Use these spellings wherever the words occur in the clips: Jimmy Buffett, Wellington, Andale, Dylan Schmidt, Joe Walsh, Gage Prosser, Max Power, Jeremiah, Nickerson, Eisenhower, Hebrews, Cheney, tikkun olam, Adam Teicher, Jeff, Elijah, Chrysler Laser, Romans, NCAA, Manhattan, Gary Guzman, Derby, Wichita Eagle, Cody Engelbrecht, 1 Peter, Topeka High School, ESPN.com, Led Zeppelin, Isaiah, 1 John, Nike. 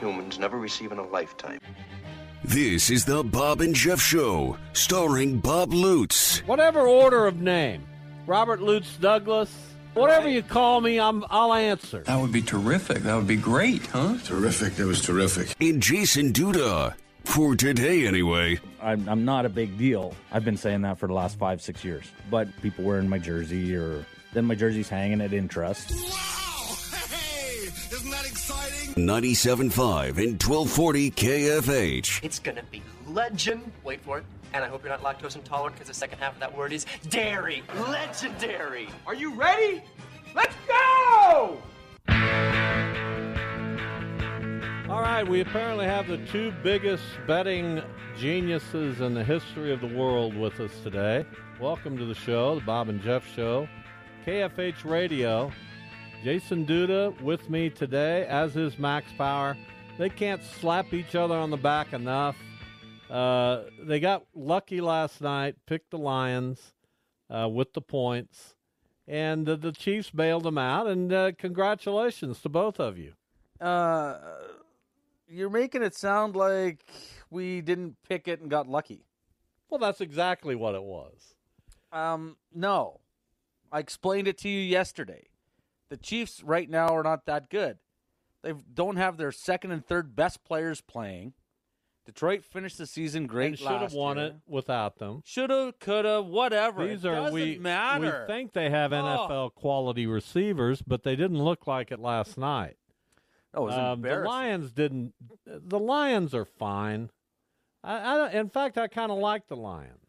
Humans never receive in a lifetime. This is the Bob and Jeff Show, starring Bob Lutz. Whatever order of name, Robert Lutz Douglas, whatever you call me, I'll answer. That would be terrific. That would be great, huh? Terrific. That was terrific. And Jason Duda, for today anyway. I'm not a big deal. I've been saying that for the last 5-6 years. But people wearing my jersey, or then my jersey's hanging at interest. Isn't that exciting? 97.5 and 1240 KFH. It's going to be legend. Wait for it. And I hope you're not lactose intolerant, because the second half of that word is dairy. Legendary. Are you ready? Let's go! All right, we apparently have the two biggest betting geniuses in the history of the world with us today. Welcome to the show, the Bob and Jeff Show, KFH Radio. Jason Duda with me today, as is Max Power. They can't slap each other on the back enough. They got lucky last night, picked the Lions with the points, and the Chiefs bailed them out, and congratulations to both of you. You're making it sound like we didn't pick it and got lucky. Well, that's exactly what it was. No. I explained it to you yesterday. The Chiefs right now are not that good. They don't have their second and third best players playing. Detroit finished the season great last year. Should have won it without them. Should have, could have, whatever. These doesn't matter. We think they have NFL quality receivers, but they didn't look like it last night. That was embarrassing. The Lions are fine. I kind of like the Lions.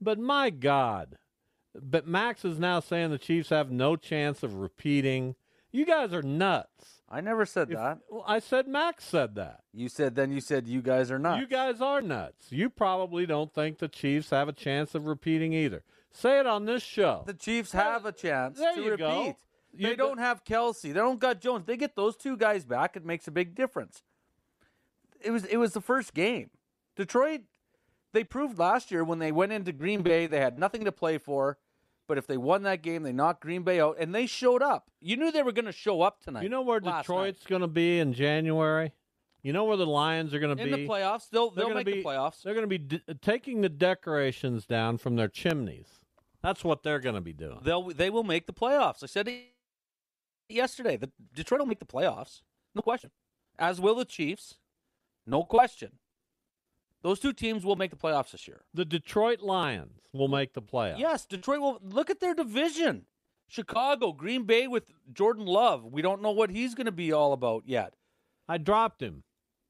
But my God. But Max is now saying the Chiefs have no chance of repeating. You guys are nuts. I never said that. Well, I said Max said that. You said you guys are nuts. You guys are nuts. You probably don't think the Chiefs have a chance of repeating either. Say it on this show. The Chiefs have a chance to repeat. Go. They don't have Kelsey. They don't got Jones. They get those two guys back, it makes a big difference. It was the first game. Detroit, they proved last year when they went into Green Bay, they had nothing to play for. But if they won that game, they knocked Green Bay out, and they showed up. You knew they were going to show up tonight. You know where Detroit's going to be in January? You know where the Lions are going to be? In the playoffs. They'll make the playoffs. They're going to be taking the decorations down from their chimneys. That's what they're going to be doing. They will make the playoffs. I said it yesterday. Detroit will make the playoffs. No question. As will the Chiefs. No question. Those two teams will make the playoffs this year. The Detroit Lions will make the playoffs. Yes, Detroit will. Look at their division. Chicago, Green Bay with Jordan Love. We don't know what he's going to be all about yet. I dropped him.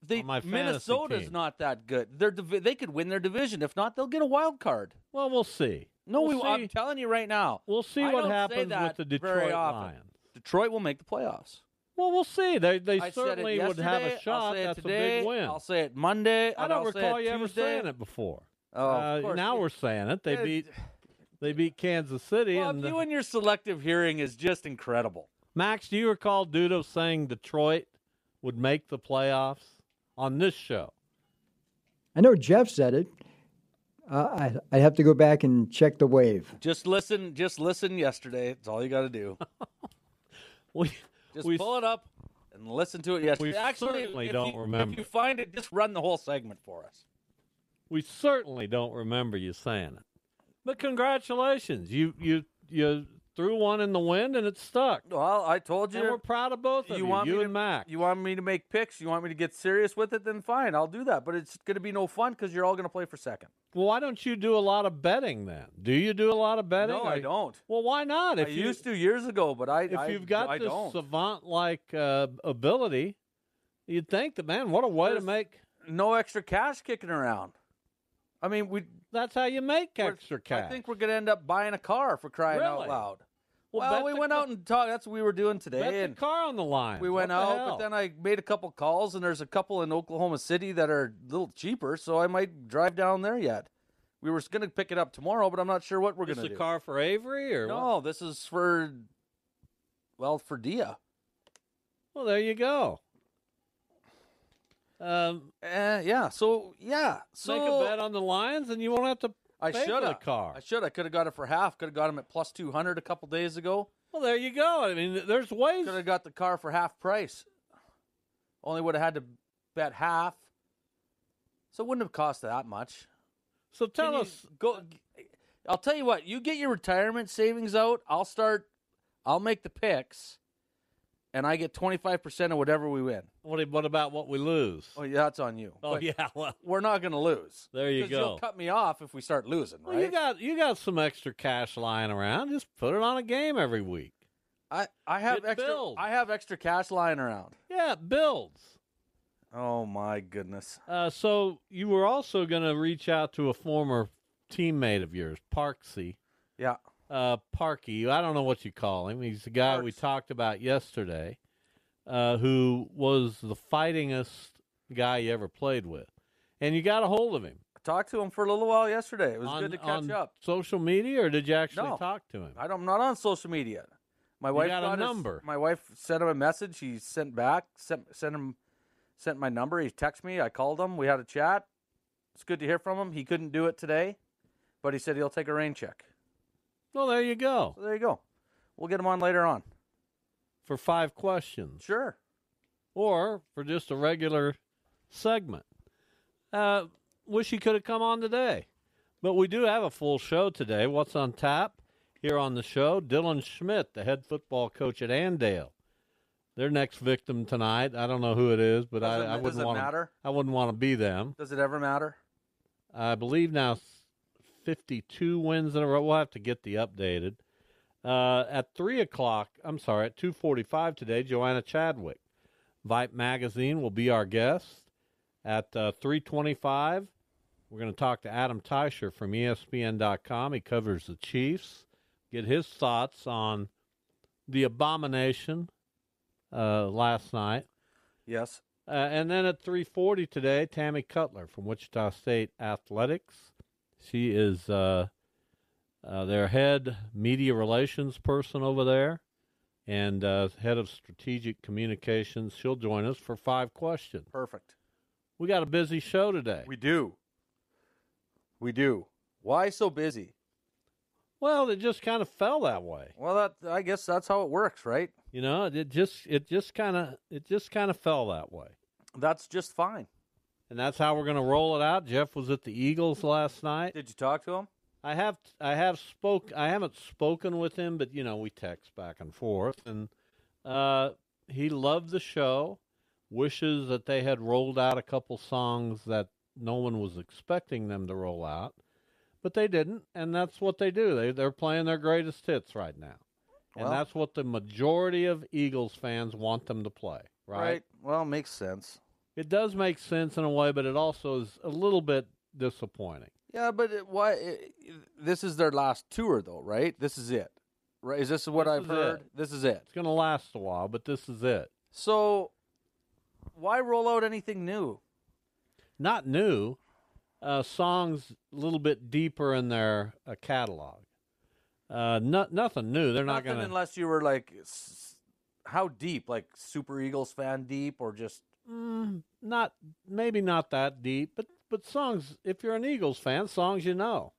Minnesota's not that good. They could win their division. If not, they'll get a wild card. Well, we'll see. No, I'm telling you right now. We'll see what happens with the Detroit Lions. Detroit will make the playoffs. Well, we'll see. They certainly would have a shot. That's today, a big win. I'll say it Monday. I don't recall you ever saying it before. Oh, of course. Now we're saying it. They beat Kansas City. Well, you and your selective hearing is just incredible. Max, do you recall Dudo saying Detroit would make the playoffs on this show? I know Jeff said it. I'd have to go back and check the wave. Just listen yesterday. That's all you got to do. Just pull it up and listen to it yesterday. We certainly don't remember. If you find it, just run the whole segment for us. We certainly don't remember you saying it. But congratulations. You threw one in the wind, and it stuck. Well, I told you. And we're proud of both of you. You and Mac. You want me to make picks? You want me to get serious with it? Then fine, I'll do that. But it's going to be no fun because you're all going to play for second. Well, why don't you do a lot of betting then? Do you do a lot of betting? No, I don't. Well, why not? If I used to years ago, but If you've got this savant-like ability, you'd think that, man, what a way to make. No extra cash kicking around. I mean, that's how you make extra cash. I think we're going to end up buying a car for crying out loud. Well, we went out and talked. That's what we were doing today. Bet the car on the line. We went out, but then I made a couple calls, and there's a couple in Oklahoma City that are a little cheaper, so I might drive down there yet. We were going to pick it up tomorrow, but I'm not sure what we're going to do. Is this a car for Avery? No, this is for Dia. Well, there you go. So make a bet on the Lions, and you won't have to pay for the car. I could have got it for half. Could have got him at plus 200 a couple days ago. Well, there you go. I mean, there's ways. Could have got the car for half price. Only would have had to bet half, so it wouldn't have cost that much. So tell us. I'll tell you what. You get your retirement savings out. I'll make the picks. And I get 25% of whatever we win. What about what we lose? Oh, yeah, that's on you. Oh, but yeah. Well, we're not going to lose. There you go. Because you'll cut me off if we start losing, right? Well, you got some extra cash lying around. Just put it on a game every week. I have extra cash lying around. Yeah, it builds. Oh, my goodness. So you were also going to reach out to a former teammate of yours, Parksy. Yeah. Parky, I don't know what you call him. He's the guy we talked about yesterday, who was the fightingest guy you ever played with. And you got a hold of him. I talked to him for a little while yesterday. It was good to catch up. Social media, or did you actually talk to him? I'm not on social media. My wife got a number. My wife sent him a message. He sent back. Sent my number. He texted me. I called him. We had a chat. It's good to hear from him. He couldn't do it today, but he said he'll take a rain check. Well, there you go. So there you go. We'll get them on later on. For 5 questions. Sure. Or for just a regular segment. Wish he could have come on today. But we do have a full show today. What's on tap here on the show? Dylan Schmidt, the head football coach at Andale. Their next victim tonight. I don't know who it is, but I wouldn't want to be them. Does it ever matter? I believe now 52 wins in a row. We'll have to get the updated. At 2:45 today, Joanna Chadwick. Vype Magazine will be our guest. At 3:25, we're going to talk to Adam Teicher from ESPN.com. He covers the Chiefs. Get his thoughts on the abomination last night. Yes. And then at 3:40 today, Tammy Cutler from Wichita State Athletics. She is their head media relations person over there and head of strategic communications. She'll join us for 5 questions. Perfect. We got a busy show today. We do. Why so busy? Well, it just kind of fell that way. Well, I guess that's how it works, right? You know, it just kind of fell that way. That's just fine. And that's how we're going to roll it out. Jeff was at the Eagles last night. Did you talk to him? I haven't spoken with him, but you know we text back and forth. And he loved the show. Wishes that they had rolled out a couple songs that no one was expecting them to roll out, but they didn't. And that's what they do. They're playing their greatest hits right now, and that's what the majority of Eagles fans want them to play. Right? Well, makes sense. It does make sense in a way, but it also is a little bit disappointing. Yeah, but this is their last tour, though, right? This is it. Right? Is this what I've heard? This is it. It's going to last a while, but this is it. So why roll out anything new? Not new. Songs a little bit deeper in their catalog. Nothing new. They're not going to. Unless you were like, how deep? Like Super Eagles fan deep or just. Not that deep, but songs. If you're an Eagles fan, songs you know,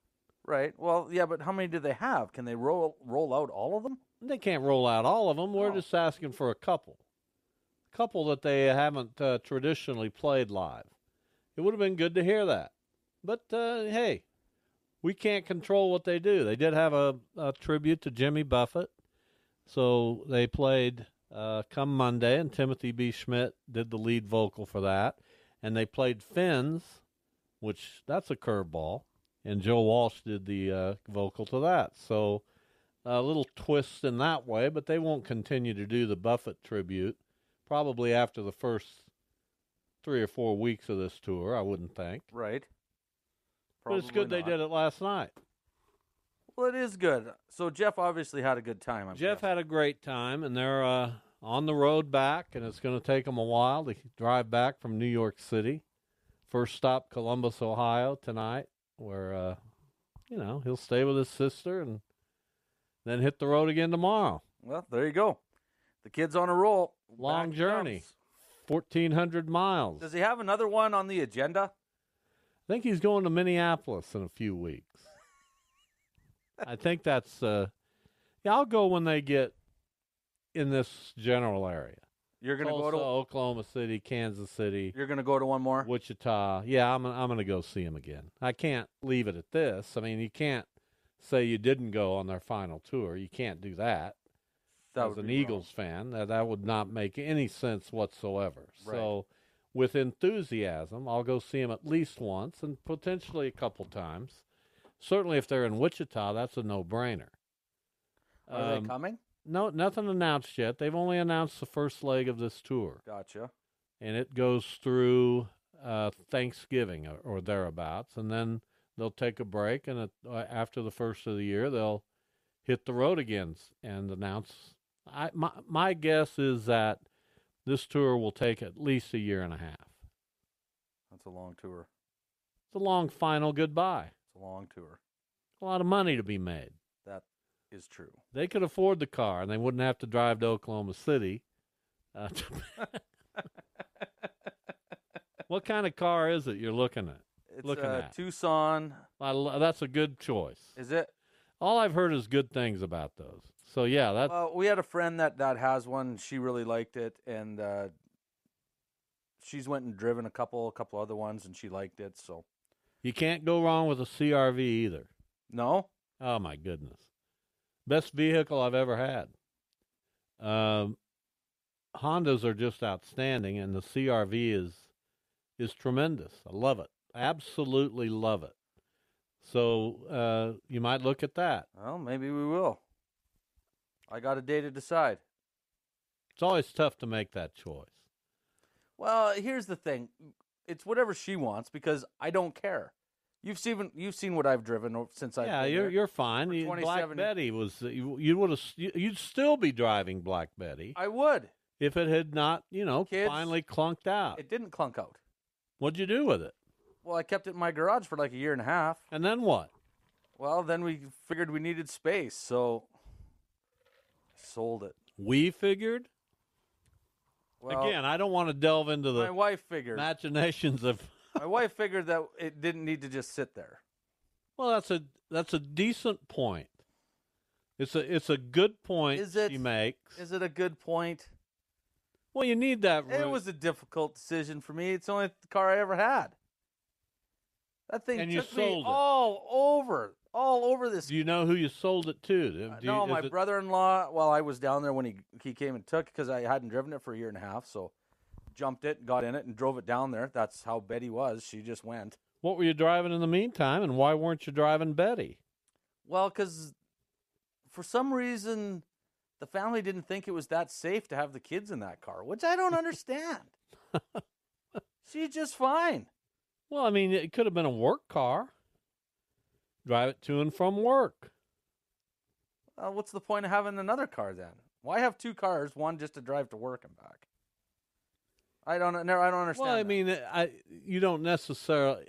right? Well, yeah, but how many do they have? Can they roll out all of them? They can't roll out all of them. We're just asking for a couple that they haven't traditionally played live. It would have been good to hear that, but hey, we can't control what they do. They did have a tribute to Jimmy Buffett. So they played Come Monday, and Timothy B. Schmidt did the lead vocal for that. And they played Fins, which that's a curveball, and Joe Walsh did the vocal to that. So a little twist in that way, but they won't continue to do the Buffett tribute probably after the first 3 or 4 weeks of this tour, I wouldn't think. Right. Probably but it's good not. They did it last night. Well, it is good. So Jeff obviously had a good time. Jeff had a great time, and they're on the road back, and it's going to take them a while to drive back from New York City. First stop, Columbus, Ohio, tonight, where, he'll stay with his sister and then hit the road again tomorrow. Well, there you go. The kid's on a roll. Long back journey, 1,400 miles. Does he have another one on the agenda? I think he's going to Minneapolis in a few weeks. I think that's I'll go when they get in this general area. You're going to go to Oklahoma City, Kansas City. You're going to go to one more? Wichita. Yeah, I'm going to go see him again. I can't leave it at this. I mean, you can't say you didn't go on their final tour. You can't do that. As an Eagles fan, that would not make any sense whatsoever. Right. So with enthusiasm, I'll go see him at least once and potentially a couple times. Certainly, if they're in Wichita, that's a no-brainer. Are they coming? No, nothing announced yet. They've only announced the first leg of this tour. Gotcha. And it goes through Thanksgiving or thereabouts, and then they'll take a break, and after the first of the year, they'll hit the road again and announce. My guess is that this tour will take at least a year and a half. That's a long tour. It's a long final goodbye. Long tour. A lot of money to be made. That is true. They could afford the car, and they wouldn't have to drive to Oklahoma City. What kind of car is it you're looking at? It's a Tucson. That's a good choice. Is it? All I've heard is good things about those. So, yeah. We had a friend that has one. She really liked it, and she's went and driven a couple other ones, and she liked it, so. You can't go wrong with a CR-V either. No? Oh, my goodness. Best vehicle I've ever had. Hondas are just outstanding, and the CR-V is tremendous. I love it. Absolutely love it. So you might look at that. Well, maybe we will. I got a day to decide. It's always tough to make that choice. Well, here's the thing. It's whatever she wants because I don't care. You've seen what I've driven since I've been you're fine. Black Betty was you'd still be driving Black Betty. I would if it had not kids, finally clunked out. It didn't clunk out. What'd you do with it? Well, I kept it in my garage for like a year and a half. And then what? Well, then we figured we needed space, so I sold it. We figured. Well, again, I don't want to delve into the machinations of my wife figured that it didn't need to just sit there. Well, that's a decent point. It's a good point she makes. Is it a good point? Well, you need that room. It was a difficult decision for me. It's the only car I ever had. That thing and took me all over this. Do you know who you sold it to? No, my brother-in-law. Well, I was down there when he came and took it because I hadn't driven it for a year and a half. So jumped it, got in it, and drove it down there. That's how Betty was. She just went. What were you driving in the meantime, and why weren't you driving Betty? Well, because for some reason the family didn't think it was that safe to have the kids in that car, which I don't understand. She's just fine. Well, I mean, it could have been a work car. Drive it to and from work. What's the point of having another car then? Why have two cars, one just to drive to work and back? I don't understand. Well, I mean, you don't necessarily.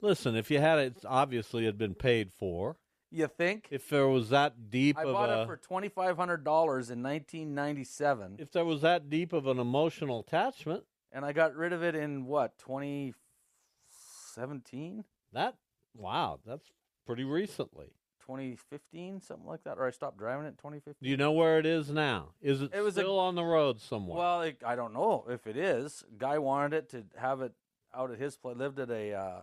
Listen, if you had it, obviously it'd been paid for. You think? If there was that deep of a... I bought it for $2,500 in 1997. If there was that deep of an emotional attachment. And I got rid of it in, what, 2017? That's pretty recently. 2015, something like that, or I stopped driving it in 2015. Do you know where it is now? Is it still on the road somewhere? Well, I don't know if it is. Guy wanted it to have it out at his place. Lived at a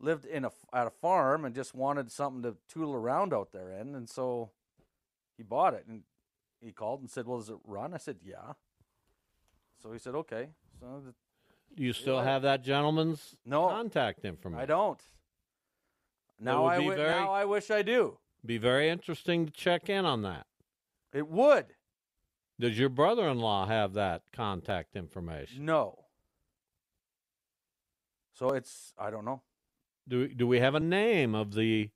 lived in at a farm and just wanted something to tootle around out there in, and so he bought it. And he called and said, "Well, does it run?" I said, "Yeah." So he said, "Okay." So you still have that gentleman's contact information? I don't. Now I wish I do. Be very interesting to check in on that. It would. Does your brother-in-law have that contact information? No. So I don't know. Do we have a name of the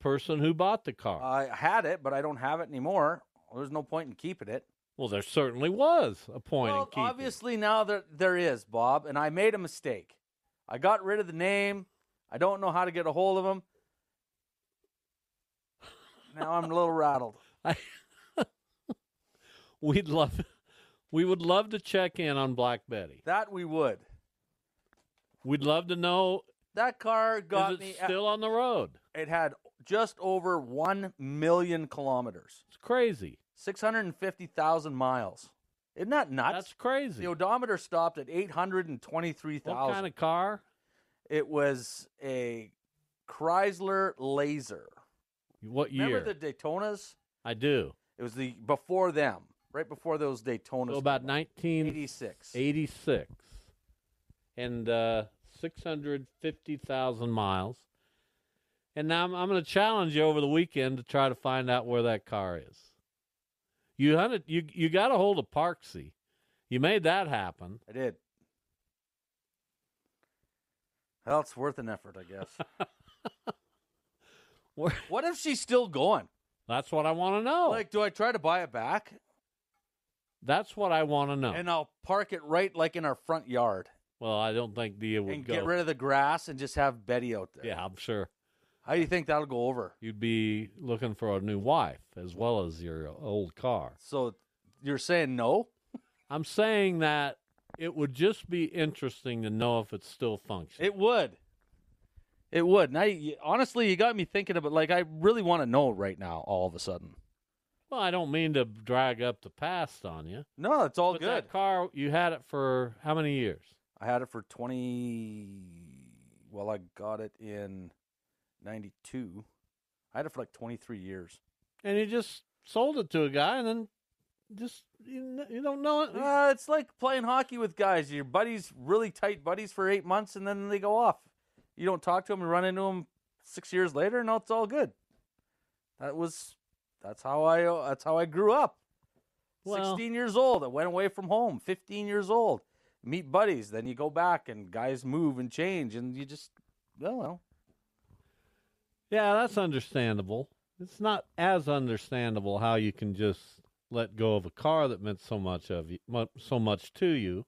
person who bought the car? I had it, but I don't have it anymore. There's no point in keeping it. Well, there certainly was a point in keeping it. Obviously now there is, Bob, and I made a mistake. I got rid of the name. I don't know how to get a hold of him. Now I'm a little rattled. We would love to check in on Black Betty. That we would. We'd love to know. That car got me. Is it still on the road? It had just over 1 million kilometers. It's crazy. 650,000 miles. Isn't that nuts? That's crazy. The odometer stopped at 823,000. What kind of car? It was a Chrysler Laser. What year? Remember the Daytonas? I do. It was before them, right before those Daytonas. So about 1986. 86. And 650,000 miles. And now I'm going to challenge you over the weekend to try to find out where that car is. You got a hold of Parksy. You made that happen. I did. Well, it's worth an effort, I guess. What if she's still going? That's what I want to know. Like, do I try to buy it back? That's what I want to know. And I'll park it right, like, in our front yard. Well, I don't think Dia would go. And get rid of the grass and just have Betty out there. Yeah, I'm sure. How do you think that'll go over? You'd be looking for a new wife as well as your old car. So you're saying no? I'm saying that it would just be interesting to know if it's still functioning. It would. Now, honestly, you got me thinking about, like, I really want to know right now all of a sudden. Well, I don't mean to drag up the past on you. No, it's all good. That car, you had it for how many years? I had it for 20, well, I got it in 92. I had it for like 23 years. And you just sold it to a guy and then just, you don't know it. It's like playing hockey with guys. Your buddies, really tight buddies for 8 months, and then they go off. You don't talk to them and run into them 6 years later, and it's all good. That's how I grew up. Well, 16 years old, I went away from home. 15 years old. Meet buddies, then you go back, and guys move and change, and you just, well. Yeah, that's understandable. It's not as understandable how you can just let go of a car that meant so much to you.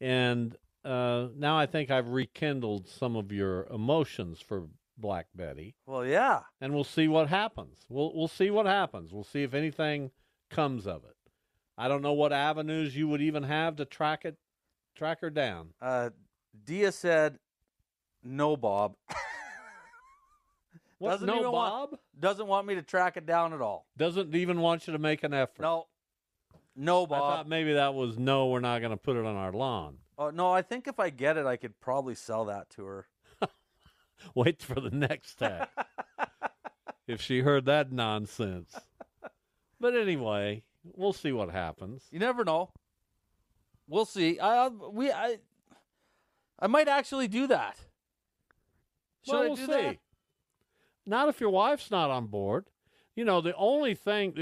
And now I think I've rekindled some of your emotions for Black Betty. Well, yeah. And we'll see what happens. We'll see what happens. We'll see if anything comes of it. I don't know what avenues you would even have to track her down. Dia said, "No, Bob." What? No, Bob? Doesn't want me to track it down at all. Doesn't even want you to make an effort. No. No, Bob. I thought maybe that was, no, we're not going to put it on our lawn. Oh, no, I think if I get it, I could probably sell that to her. Wait for the next tag. If she heard that nonsense. But anyway, we'll see what happens. You never know. We'll see. I might actually do that. We'll see. Not if your wife's not on board. You know, the only thing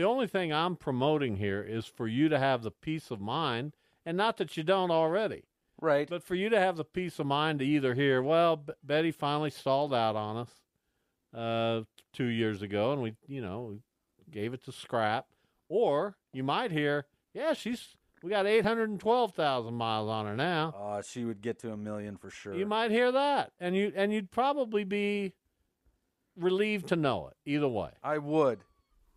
I'm promoting here is for you to have the peace of mind, and not that you don't already. Right. But for you to have the peace of mind to either hear, well, Betty finally stalled out on us 2 years ago, and we gave it to scrap. Or you might hear, yeah, we got 812,000 miles on her now. She would get to 1 million for sure. You might hear that, and you'd probably be relieved to know it. Either way, I would.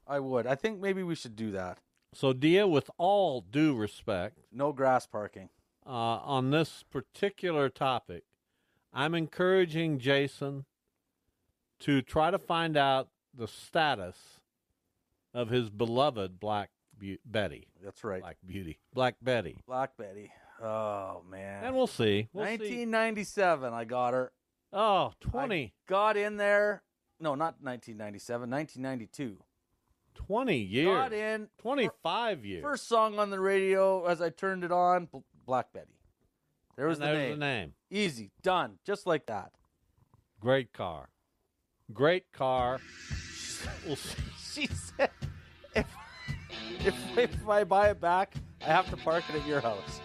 I think maybe we should do that. So, Dia, with all due respect, no grass parking on this particular topic. I'm encouraging Jason to try to find out the status of his beloved Black Betty. That's right. Black Betty. Black Betty. Oh, man. And we'll see. 1997, I got her. Oh, 20. I got in there. No, not 1997, 1992. 20 years. Got in. 25 years. First song on the radio as I turned it on, Black Betty. There was the name. Easy. Done. Just like that. Great car. Great car. She said, if I buy it back, I have to park it at your house.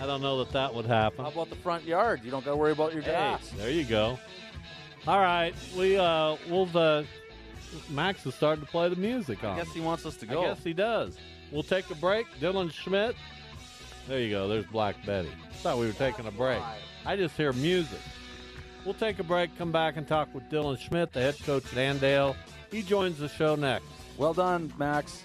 I don't know that that would happen. How about the front yard? You don't got to worry about your gas. There you go. All right. Max is starting to play the music on. I guess he wants us to go. I guess he does. We'll take a break. Dylan Schmidt. There you go. There's Black Betty. I thought we were taking a break. I just hear music. We'll take a break, come back, and talk with Dylan Schmidt, the head coach at Andale. He joins the show next. Well done, Max.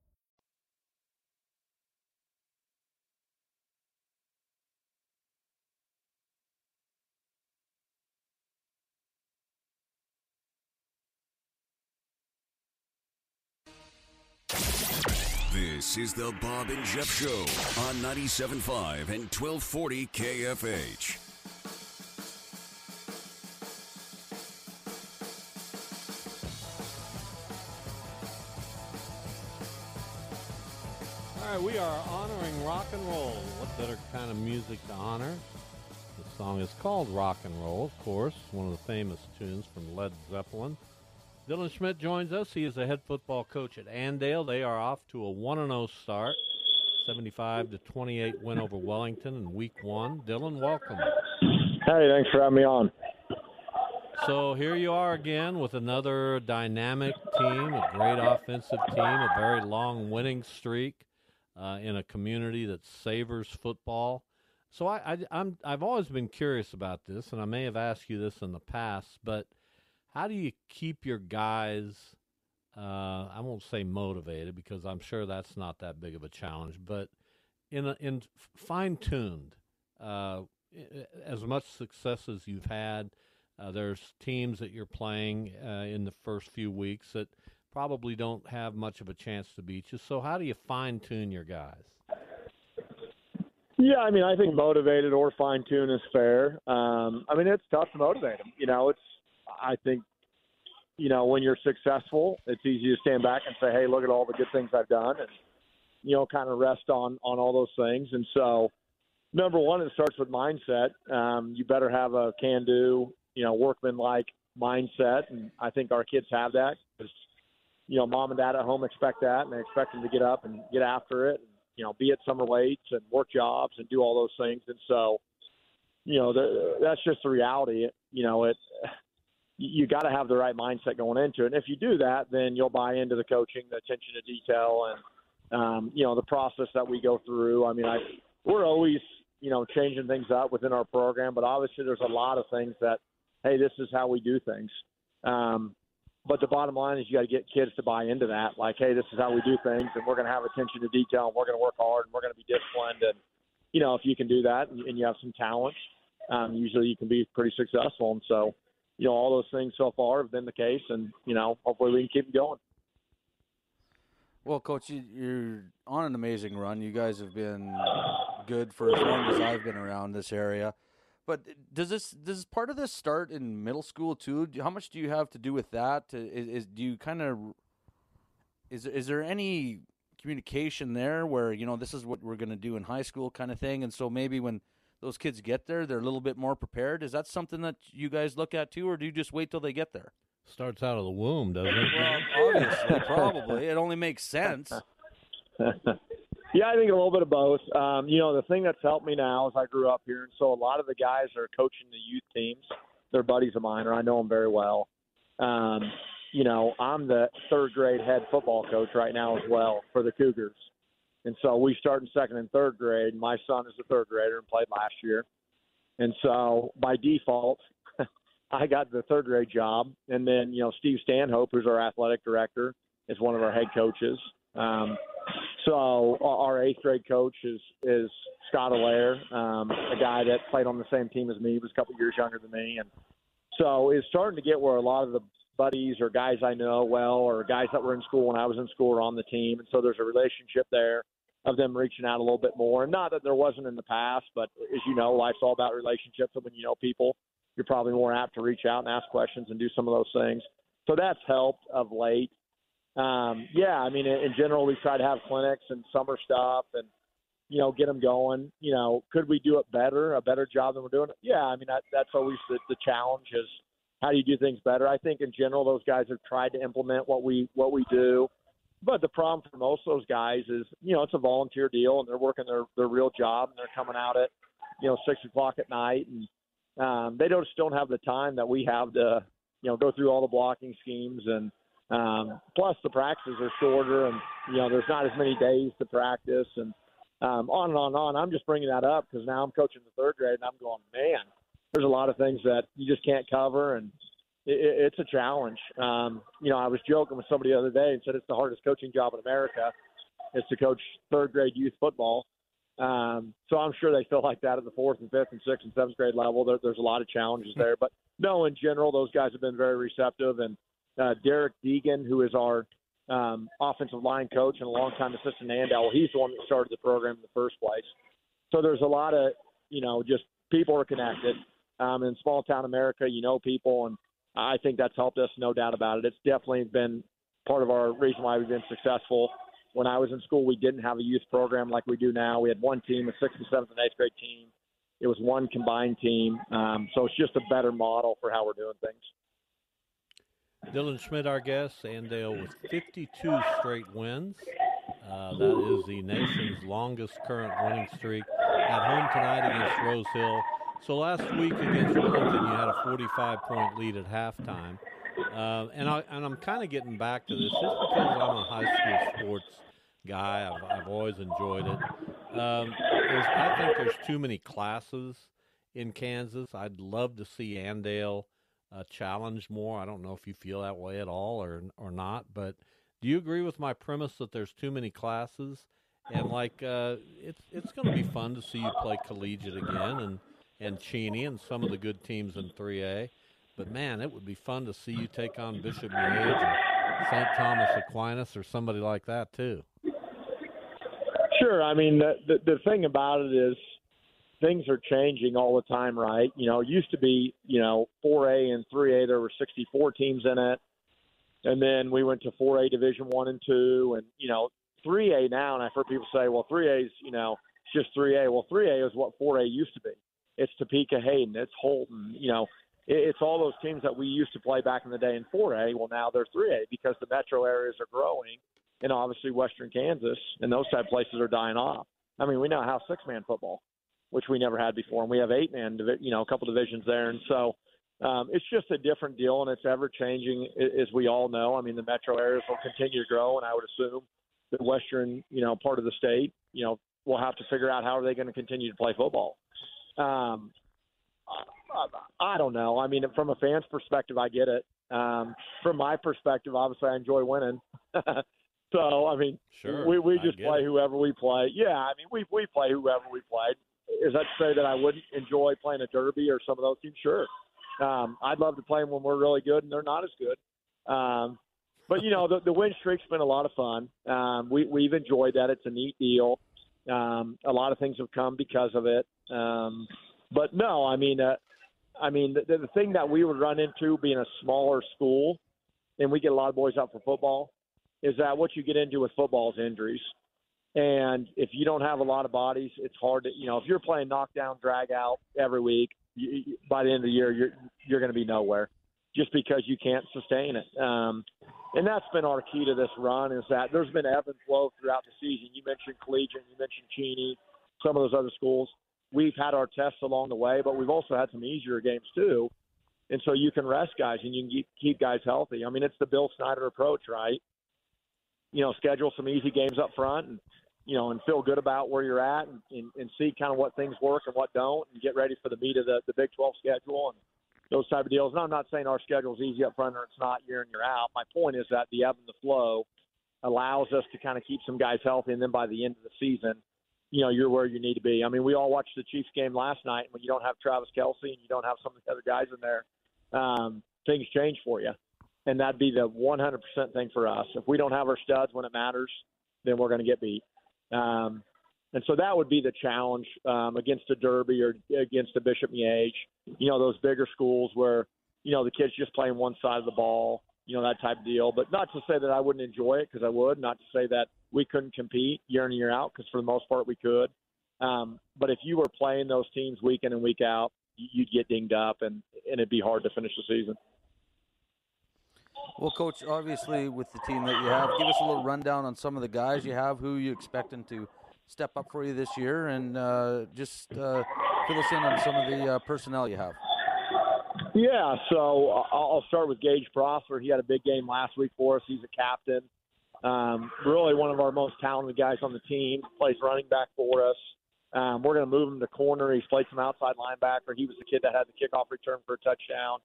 This is the Bob and Jeff Show on 97.5 and 1240 KFH. All right, we are honoring rock and roll. What better kind of music to honor? The song is called Rock and Roll, of course, one of the famous tunes from Led Zeppelin. Dylan Schmidt joins us. He is the head football coach at Andale. They are off to a 1-0 start, 75-28 win over Wellington in week 1. Dylan, welcome. Hey, thanks for having me on. So here you are again with another dynamic team, a great offensive team, a very long winning streak in a community that savors football. So I've always been curious about this, and I may have asked you this in the past, but how do you keep your guys, I won't say motivated because I'm sure that's not that big of a challenge, but in fine-tuned, as much success as you've had, there's teams that you're playing in the first few weeks that probably don't have much of a chance to beat you. So how do you fine-tune your guys? Yeah, I mean, I think motivated or fine-tune is fair. I mean, it's tough to motivate them. You know, I think when you're successful, it's easy to stand back and say, hey, look at all the good things I've done, and, you know, kind of rest on all those things. And so, number one, it starts with mindset. You better have a can-do, workman-like mindset, and I think our kids have that because, mom and dad at home expect that, and they expect them to get up and get after it, and, be at summer weights and work jobs and do all those things. And so, that's just the reality. You got to have the right mindset going into it. And if you do that, then you'll buy into the coaching, the attention to detail, and, the process that we go through. I mean, we're always, changing things up within our program, but obviously there's a lot of things that, hey, this is how we do things. But the bottom line is you got to get kids to buy into that. Like, hey, this is how we do things, and we're going to have attention to detail, and we're going to work hard, and we're going to be disciplined. And, you know, if you can do that and you have some talent, usually you can be pretty successful. And so, you know, all those things so far have been the case, and, you know, hopefully we can keep going. Well, Coach, you're on an amazing run. You guys have been good for as long as I've been around this area. But does part of this start in middle school too? How much do you have to do with that? Is there any communication there where, you know, this is what we're going to do in high school kind of thing, and so maybe when those kids get there, they're a little bit more prepared? Is that something that you guys look at too, or do you just wait till they get there? Starts out of the womb, doesn't it? Well, obviously, probably. It only makes sense. Yeah, I think a little bit of both. You know, the thing that's helped me now is I grew up here, and so a lot of the guys are coaching the youth teams. They're buddies of mine, or I know them very well. You know, I'm the third-grade head football coach right now as well for the Cougars. And so we start in second and third grade. My son is a third grader and played last year. And so by default, I got the third-grade job. And then, you know, Steve Stanhope, who's our athletic director, is one of our head coaches. So our eighth-grade coach is Scott Allaire, a guy that played on the same team as me. He was a couple years younger than me. And so it's starting to get where a lot of the buddies or guys I know well or guys that were in school when I was in school are on the team. And so there's a relationship there of them reaching out a little bit more. And not that there wasn't in the past, but as you know, life's all about relationships. And when you know people, you're probably more apt to reach out and ask questions and do some of those things. So that's helped of late. Yeah, I mean, in general, we try to have clinics and summer stuff and, you know, get them going. You know, could we do it better, a better job than we're doing it? Yeah, I mean, that's always the challenge is how do you do things better? I think in general, those guys have tried to implement what we do. But the problem for most of those guys is, you know, it's a volunteer deal and they're working their real job and they're coming out at, you know, 6 o'clock at night. And they don't have the time that we have to, you know, go through all the blocking schemes and, plus the practices are shorter and, you know, there's not as many days to practice and on and on and on. I'm just bringing that up because now I'm coaching the third grade and I'm going, man, there's a lot of things that you just can't cover and it's a challenge. You know, I was joking with somebody the other day and said it's the hardest coaching job in America is to coach third grade youth football. So I'm sure they feel like that at the fourth and fifth and sixth and seventh grade level. There's a lot of challenges there. But, no, in general, those guys have been very receptive and, Derek Deegan, who is our offensive line coach and a longtime assistant to Andale, he's the one that started the program in the first place. So there's a lot of, you know, just people are connected. In small-town America, you know people, and I think that's helped us, no doubt about it. It's definitely been part of our reason why we've been successful. When I was in school, we didn't have a youth program like we do now. We had one team, a 6th and 7th and 8th grade team. It was one combined team. So it's just a better model for how we're doing things. Dylan Schmidt, our guest, Andale with 52 straight wins. That is the nation's longest current winning streak. At home tonight against Rose Hill. So last week against Lincoln, you had a 45-point lead at halftime. And I'm kind of getting back to this just because I'm a high school sports guy. I've always enjoyed it. I think there's too many classes in Kansas. I'd love to see Andale challenge more. I don't know if you feel that way at all or not, but do you agree with my premise that there's too many classes? And like it's going to be fun to see you play collegiate again and Cheney and some of the good teams in 3A. But man, it would be fun to see you take on Bishop Carroll or St. Thomas Aquinas or somebody like that too. Sure. I mean the thing about it is things are changing all the time, right? You know, it used to be, you know, 4A and 3A, there were 64 teams in it. And then we went to 4A Division I and II. And, you know, 3A now, and I've heard people say, well, 3A is, you know, just 3A. Well, 3A is what 4A used to be. It's Topeka, Hayden, it's Holton. You know, it's all those teams that we used to play back in the day in 4A. Well, now they're 3A because the metro areas are growing. And obviously Western Kansas and those type of places are dying off. I mean, we now have six-man football, which we never had before. And we have eight-man, you know, a couple divisions there. And so it's just a different deal, and it's ever-changing, as we all know. I mean, the metro areas will continue to grow, and I would assume the western, you know, part of the state, you know, will have to figure out how are they going to continue to play football. I don't know. I mean, from a fan's perspective, I get it. From my perspective, obviously I enjoy winning. So, I mean, sure, we just play whoever we play. Yeah, I mean, we play whoever we played. Is that to say that I wouldn't enjoy playing a Derby or some of those teams? Sure. I'd love to play them when we're really good and they're not as good. But, you know, the win streak's been a lot of fun. We've enjoyed that. It's a neat deal. A lot of things have come because of it. But, no, I mean the thing that we would run into being a smaller school, and we get a lot of boys out for football, is that what you get into with football is injuries. And if you don't have a lot of bodies, it's hard to, you know, if you're playing knockdown, drag out every week, by the end of the year, you're going to be nowhere just because you can't sustain it. And that's been our key to this run, is that there's been ebb and flow throughout the season. You mentioned Collegiate, you mentioned Cheney, some of those other schools. We've had our tests along the way, but we've also had some easier games too. And so you can rest guys and you can keep guys healthy. I mean, it's the Bill Snyder approach, right? You know, schedule some easy games up front and, you know, and feel good about where you're at and see kind of what things work and what don't, and get ready for the meat of the Big 12 schedule and those type of deals. And I'm not saying our schedule's easy up front or it's not year in, year out. My point is that the ebb and the flow allows us to kind of keep some guys healthy, and then by the end of the season, you know, you're where you need to be. I mean, we all watched the Chiefs game last night, and when you don't have Travis Kelce and you don't have some of the other guys in there, things change for you. And that'd be the 100% thing for us. If we don't have our studs when it matters, then we're going to get beat. And so that would be the challenge against a Derby or against a Bishop Mays, you know, those bigger schools where, you know, the kids just playing one side of the ball, you know, that type of deal. But not to say that I wouldn't enjoy it, because I would. Not to say that we couldn't compete year in, year out, because for the most part we could. But if you were playing those teams week in and week out, you'd get dinged up, and it'd be hard to finish the season. Well, Coach, obviously with the team that you have, give us a little rundown on some of the guys you have, who you expecting to step up for you this year, and just fill us in on some of the personnel you have. Yeah, so I'll start with Gage Prosser. He had a big game last week for us. He's a captain. Really one of our most talented guys on the team. Plays running back for us. We're going to move him to corner. He's played some outside linebacker. He was the kid that had the kickoff return for a touchdown.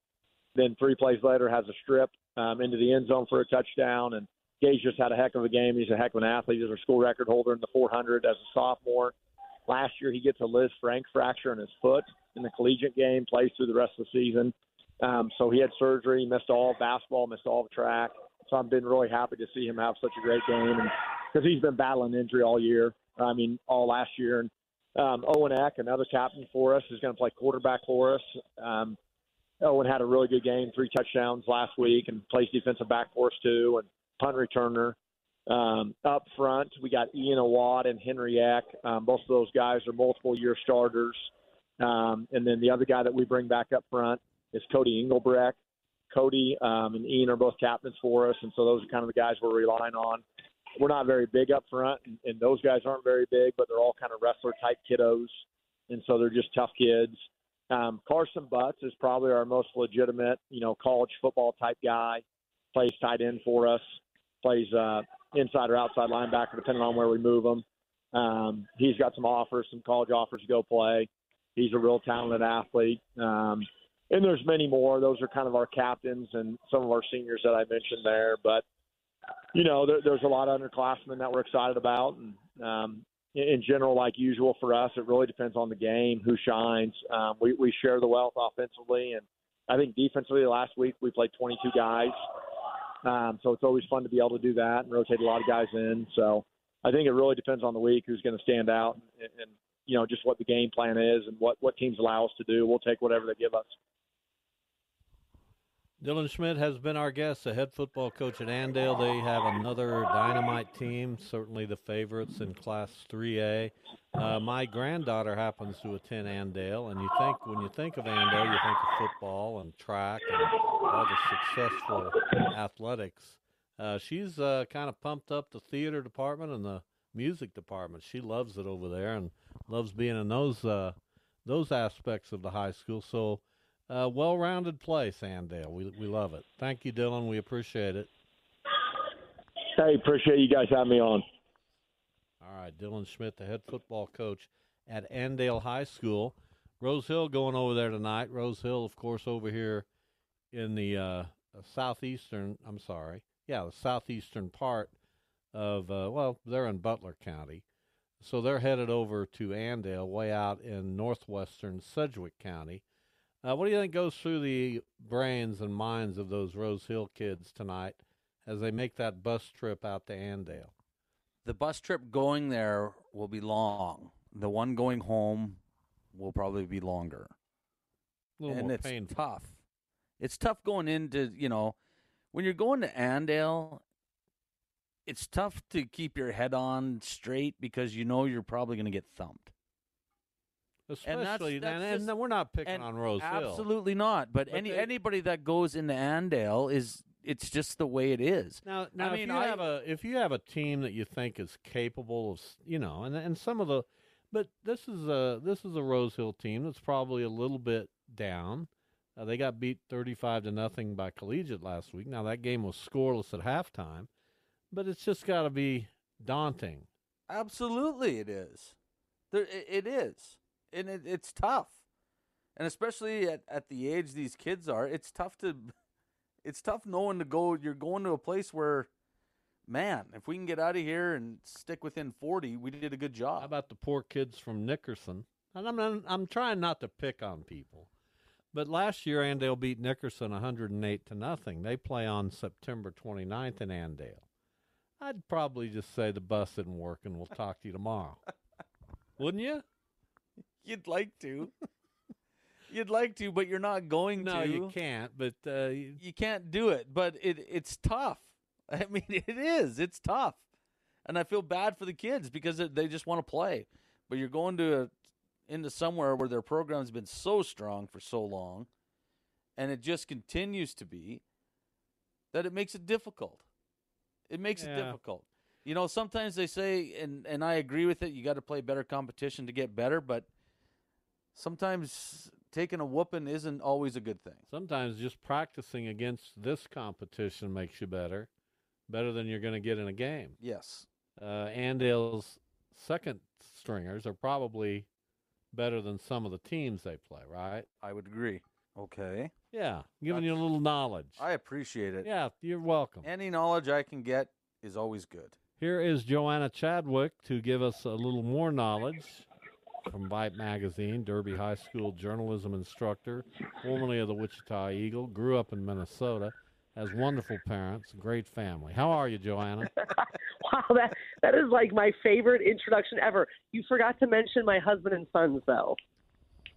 Then 3 plays later has a strip into the end zone for a touchdown. And Gage just had a heck of a game. He's a heck of an athlete. He's a school record holder in the 400 as a sophomore. Last year he gets a Liz Frank fracture in his foot in the collegiate game, plays through the rest of the season. So he had surgery, missed all of basketball, missed all of track. So I've been really happy to see him have such a great game, because he's been battling injury all year, I mean, all last year. And Owen Eck, another captain for us, is going to play quarterback for us. Owen had a really good game, 3 touchdowns last week, and plays defensive back for us too, and punt returner. Up front, we got Ian Awad and Henry Eck. Both of those guys are multiple-year starters. And then the other guy that we bring back up front is Cody Engelbrecht. Cody and Ian are both captains for us, and so those are kind of the guys we're relying on. We're not very big up front, and those guys aren't very big, but they're all kind of wrestler-type kiddos, and so they're just tough kids. Carson Butts is probably our most legitimate, you know, college football-type guy. Plays tight end for us. Plays inside or outside linebacker, depending on where we move him. He's got some offers, some college offers to go play. He's a real talented athlete. And there's many more. Those are kind of our captains and some of our seniors that I mentioned there. But, you know, there's a lot of underclassmen that we're excited about. And in general, like usual for us, it really depends on the game, who shines. We share the wealth offensively. And I think defensively last week we played 22 guys. So it's always fun to be able to do that and rotate a lot of guys in. So I think it really depends on the week who's going to stand out and you know, just what the game plan is and what teams allow us to do. We'll take whatever they give us. Dylan Schmidt has been our guest, the head football coach at Andale. They have another dynamite team, certainly the favorites in Class 3A. My granddaughter happens to attend Andale, and when you think of Andale, you think of football and track and all the successful athletics. She's kind of pumped up the theater department and the music department. She loves it over there and loves being in those aspects of the high school. So, well-rounded place, Andale. We love it. Thank you, Dylan. We appreciate it. Hey, appreciate you guys having me on. All right, Dylan Schmidt, the head football coach at Andale High School. Rose Hill going over there tonight. Rose Hill, of course, over here in the the southeastern part of, they're in Butler County. So they're headed over to Andale, way out in northwestern Sedgwick County. What do you think goes through the brains and minds of those Rose Hill kids tonight as they make that bus trip out to Andale? The bus trip going there will be long. The one going home will probably be longer. A little and more it's painful. Tough. It's tough going into, when you're going to Andale, it's tough to keep your head on straight because you're probably going to get thumped. Especially, and we're not picking on Rose Hill. Absolutely not. But anybody that goes into Andale it's just the way it is. Now if you have a team that you think is capable of, and some of the, but this is a Rose Hill team that's probably a little bit down. They got beat 35-0 by Collegiate last week. Now that game was scoreless at halftime, but it's just got to be daunting. Absolutely, it is. It is. And it's tough, and especially at the age these kids are, it's tough knowing to go. You're going to a place where, man, if we can get out of here and stick within 40, we did a good job. How about the poor kids from Nickerson? And I'm trying not to pick on people, but last year Andale beat Nickerson 108-0. They play on September 29th in Andale. I'd probably just say the bus didn't work, and we'll talk to you tomorrow, wouldn't you? You'd like to. You'd like to, but you're not going to. No, you can't, but... you can't do it, but it's tough. I mean, it is. It's tough. And I feel bad for the kids because they just want to play. But you're going to into somewhere where their program's been so strong for so long, and it just continues to be, that it makes it difficult. It makes it difficult. Sometimes they say, and I agree with it, you got to play better competition to get better, but... sometimes taking a whooping isn't always a good thing. Sometimes just practicing against this competition makes you better than you're going to get in a game. Yes. Andale's second stringers are probably better than some of the teams they play, right? I would agree. Okay. Yeah, giving you a little knowledge. I appreciate it. Yeah, you're welcome. Any knowledge I can get is always good. Here is Joanna Chadwick to give us a little more knowledge. From Vype Magazine, Derby High School journalism instructor, formerly of the Wichita Eagle, grew up in Minnesota, has wonderful parents, great family. How are you, Joanna? Wow, that is like my favorite introduction ever. You forgot to mention my husband and sons, though.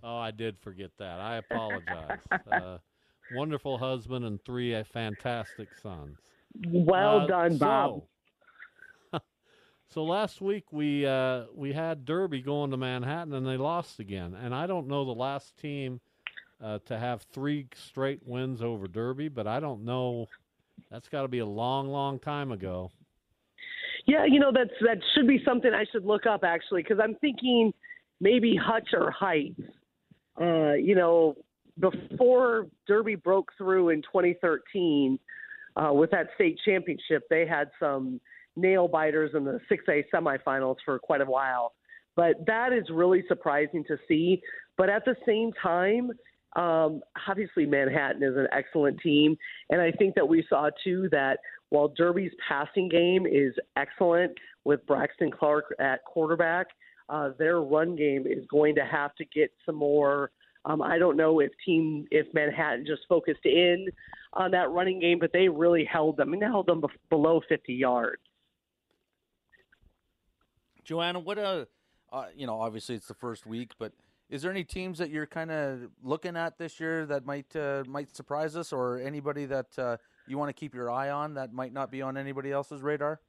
Oh, I did forget that. I apologize. Wonderful husband and three fantastic sons. Well done, Bob. So last week we had Derby going to Manhattan, and they lost again. And I don't know the last team to have three straight wins over Derby, but I don't know. That's got to be a long, long time ago. Yeah, that should be something I should look up, actually, because I'm thinking maybe Hutch or Heights. Before Derby broke through in 2013 with that state championship, they had some – nail-biters in the 6A semifinals for quite a while. But that is really surprising to see. But at the same time, obviously Manhattan is an excellent team. And I think that we saw, too, that while Derby's passing game is excellent with Braxton Clark at quarterback, their run game is going to have to get some more. I don't know if Manhattan just focused in on that running game, but they really held them. And they held them below 50 yards. Joanna, what obviously it's the first week, but is there any teams that you're kind of looking at this year that might surprise us, or anybody that you want to keep your eye on that might not be on anybody else's radar?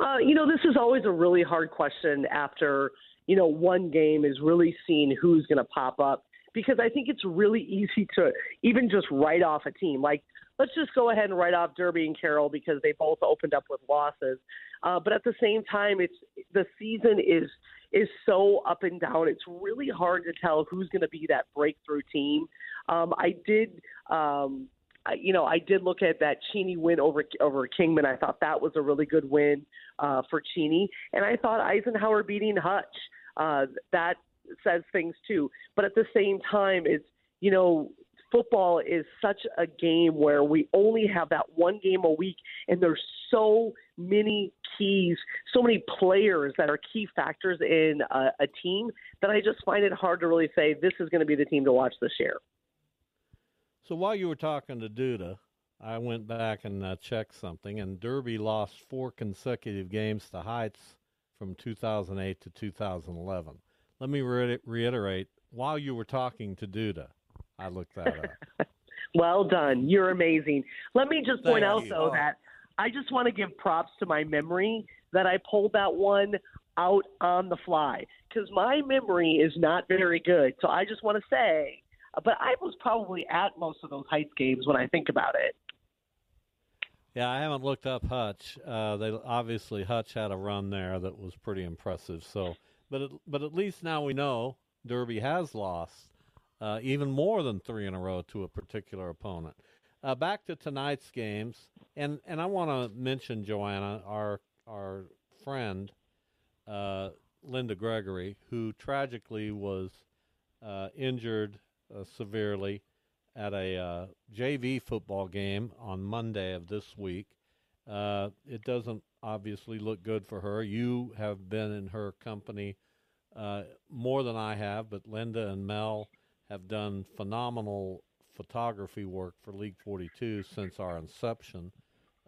This is always a really hard question after, one game is really seeing who's going to pop up, because I think it's really easy to even just write off a team. Like, let's just go ahead and write off Derby and Carroll because they both opened up with losses. But at the same time, the season is so up and down. It's really hard to tell who's going to be that breakthrough team. I did look at that Cheney win over Kingman. I thought that was a really good win for Cheney, and I thought Eisenhower beating Hutch that says things too. But at the same time, it's football is such a game where we only have that one game a week, and there's so many keys, so many players that are key factors in a team that I just find it hard to really say this is going to be the team to watch this year. So while you were talking to Duda, I went back and checked something, and Derby lost 4 consecutive games to Heights from 2008 to 2011. Let me reiterate, while you were talking to Duda, I looked that up. Well done. You're amazing. Let me just point out, though, that I just want to give props to my memory that I pulled that one out on the fly, because my memory is not very good. So I just want to say, but I was probably at most of those Heights games when I think about it. Yeah, I haven't looked up Hutch. Hutch had a run there that was pretty impressive. So, but at least now we know Derby has lost even more than 3 in a row to a particular opponent. Back to tonight's games, and I want to mention, Joanna, our friend Linda Gregory, who tragically was injured severely at a JV football game on Monday of this week. It doesn't obviously look good for her. You have been in her company more than I have, but Linda and Mel have done phenomenal photography work for League 42 since our inception.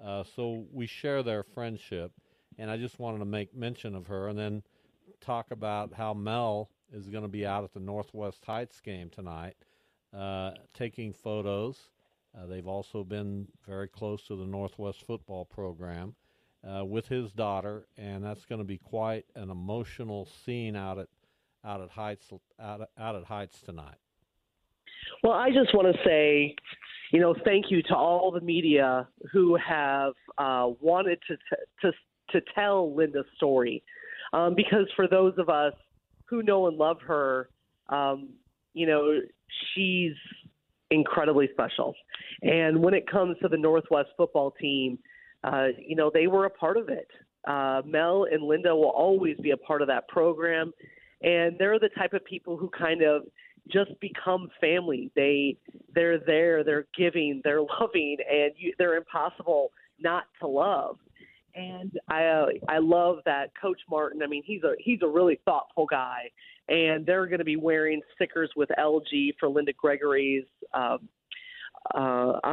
So we share their friendship, and I just wanted to make mention of her and then talk about how Mel is going to be out at the Northwest Heights game tonight, taking photos. They've also been very close to the Northwest football program with his daughter, and that's going to be quite an emotional scene out at Heights tonight. Well, I just want to say, thank you to all the media who have wanted to tell Linda's story, because for those of us who know and love her, she's incredibly special. And when it comes to the Northwest football team, they were a part of it. Mel and Linda will always be a part of that program. And they're the type of people who kind of just become family. They're there, they're giving, they're loving, and they're impossible not to love. And I love that Coach Martin. I mean, he's a really thoughtful guy, and they're going to be wearing stickers with LG for Linda Gregory's on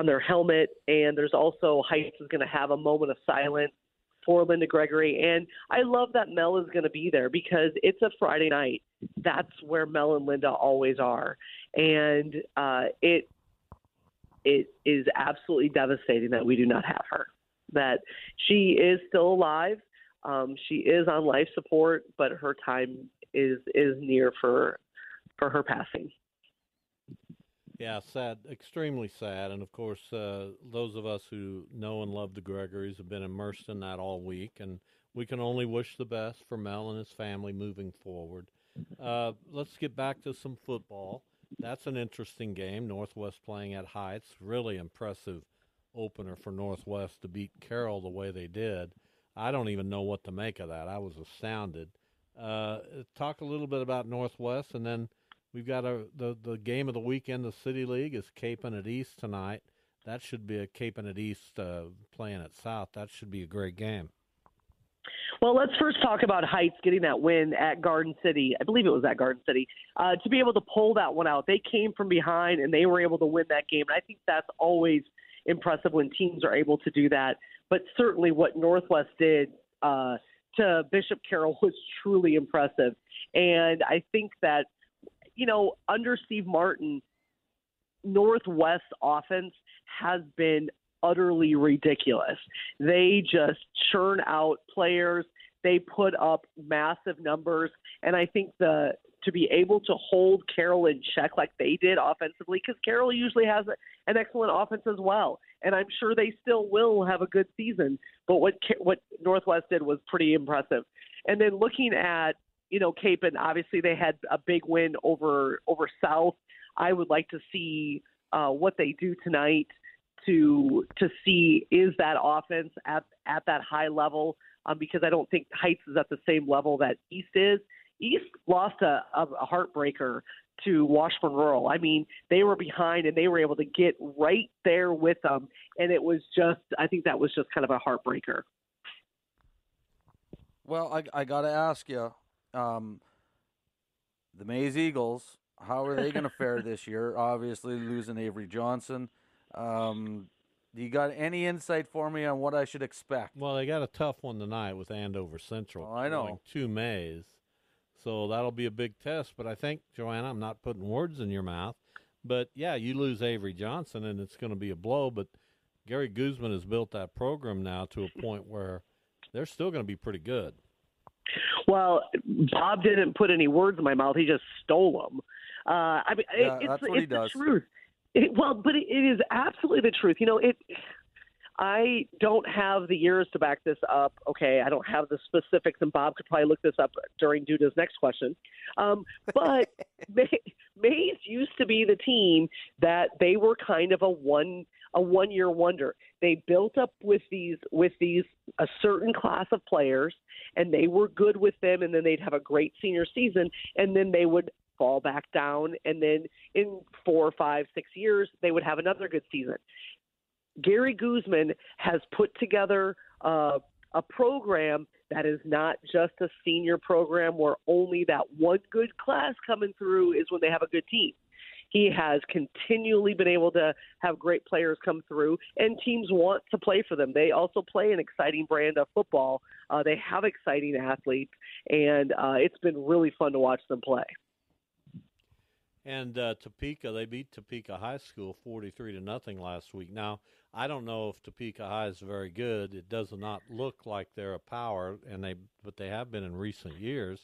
their helmet. And there's also Heights is going to have a moment of silence for Linda Gregory. And I love that Mel is going to be there, because it's a Friday night. That's where Mel and Linda always are, and it is absolutely devastating that we do not have her. That she is still alive, she is on life support, but her time is near for her passing. Yeah, sad, extremely sad. And of course, those of us who know and love the Gregorys have been immersed in that all week, and we can only wish the best for Mel and his family moving forward. Let's get back to some football. That's an interesting game. Northwest playing at Heights, really impressive opener for Northwest to beat Carroll the way they did. I don't even know what to make of that. I was astounded. Talk a little bit about Northwest, and then we've got the game of the weekend. The City League is Capon at East tonight. That should be a Capon at East playing at South. That should be a great game. Well, let's first talk about Heights getting that win at Garden City. I believe it was at Garden City, to be able to pull that one out. They came from behind, and they were able to win that game. And I think that's always impressive when teams are able to do that. But certainly what Northwest did to Bishop Carroll was truly impressive. And I think that, under Steve Martin, Northwest's offense has been utterly ridiculous. They just churn out players. They put up massive numbers. And I think to be able to hold Carroll in check like they did offensively, because Carroll usually has an excellent offense as well, and I'm sure they still will have a good season. But what Northwest did was pretty impressive. And then looking at, Capon, obviously they had a big win over South. I would like to see what they do tonight to see is that offense at that high level, because I don't think Heights is at the same level that East is. East lost a heartbreaker to Washburn Rural. I mean, they were behind and they were able to get right there with them. And it was just, I think that was just kind of a heartbreaker. Well, I got to ask you, the Mays Eagles, how are they going to fare this year? Obviously losing Avery Johnson. You got any insight for me on what I should expect? Well, they got a tough one tonight with Andover Central. Oh, I know. Two Mays. So that'll be a big test. But I think, Joanna, I'm not putting words in your mouth, but, yeah, you lose Avery Johnson, and it's going to be a blow. But Gary Guzman has built that program now to a point where they're still going to be pretty good. Well, Bob didn't put any words in my mouth. He just stole them. I mean, yeah, it's the truth. It is absolutely the truth. You know, I don't have the years to back this up. Okay, I don't have the specifics, and Bob could probably look this up during Duda's next question. But Mays used to be the team that they were kind of a 1-year wonder. They built up with these a certain class of players, and they were good with them, and then they'd have a great senior season, and then they would fall back down, and then in 4, 5, 6 years, they would have another good season. Gary Guzman has put together a program that is not just a senior program where only that one good class coming through is when they have a good team. He has continually been able to have great players come through, and teams want to play for them. They also play an exciting brand of football. They have exciting athletes, and it's been really fun to watch them play. And Topeka, they beat Topeka High School 43-0 last week. Now, I don't know if Topeka High is very good. It does not look like they're a power, but they have been in recent years.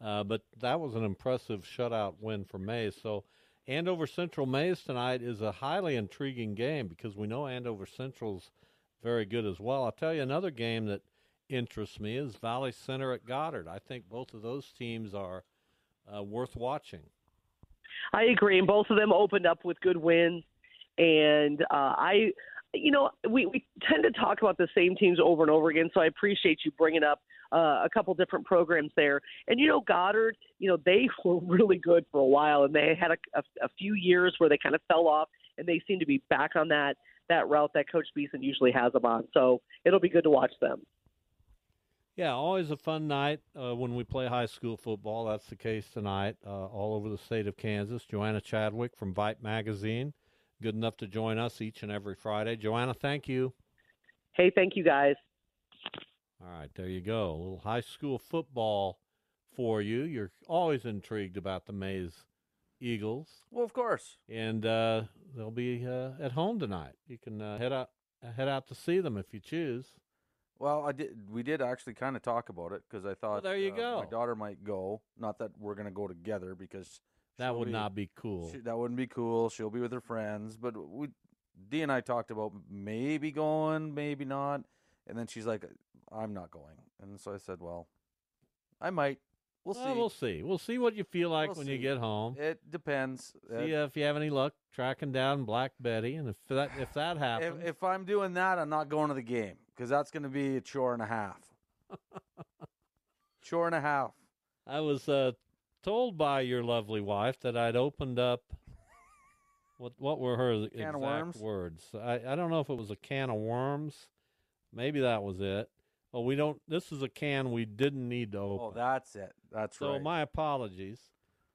But that was an impressive shutout win for Mays. So Andover Central Mays tonight is a highly intriguing game because we know Andover Central's very good as well. I'll tell you another game that interests me is Valley Center at Goddard. I think both of those teams are worth watching. I agree, and both of them opened up with good wins. And we tend to talk about the same teams over and over again, so I appreciate you bringing up a couple different programs there. And, you know, Goddard, you know, they were really good for a while, and they had a few years where they kind of fell off, and they seem to be back on that route that Coach Beeson usually has them on. So it'll be good to watch them. Yeah, always a fun night when we play high school football. That's the case tonight all over the state of Kansas. Joanna Chadwick from Vype Magazine, good enough to join us each and every Friday. Joanna, thank you. Hey, thank you, guys. All right, there you go. A little high school football for you. You're always intrigued about the Mays Eagles. Well, of course. And they'll be at home tonight. You can head out to see them if you choose. Well, we did actually kind of talk about it because I thought my daughter might go. Not that we're going to go together because that would not be cool. That wouldn't be cool. She'll be with her friends. But Dee and I talked about maybe going, maybe not. And then she's like, I'm not going. And so I said, well, I might. We'll see. We'll see. We'll see what you feel like when you get home. It depends. See if you have any luck tracking down Black Betty. And if that happens. If I'm doing that, I'm not going to the game because that's going to be a chore and a half. Chore and a half. I was told by your lovely wife that I'd opened up, what were her exact words? I don't know if it was a can of worms. Maybe that was it. Well, this is a can we didn't need to open. Oh, that's it. That's right. So my apologies.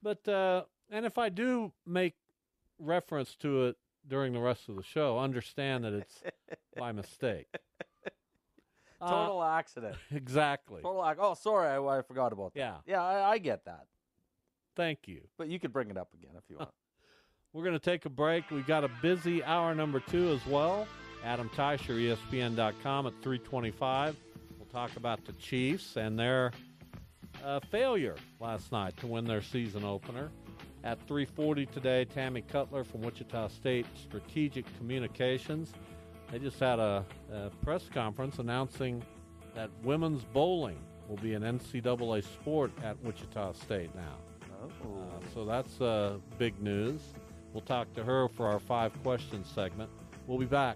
But, and if I do make reference to it during the rest of the show, understand that it's by mistake. Total accident. Exactly. Oh, sorry. I forgot about that. Yeah. Yeah, I get that. Thank you. But you can bring it up again if you want. We're going to take a break. We've got a busy hour number 2 as well. Adam Teicher, ESPN.com at 3:25. Talk about the Chiefs and their failure last night to win their season opener. At 3:40 today, Tammy Cutler from Wichita State Strategic Communications. They just had a press conference announcing that women's bowling will be an NCAA sport at Wichita State now. Oh. So that's big news. We'll talk to her for our 5-question segment. We'll be back.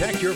Protect your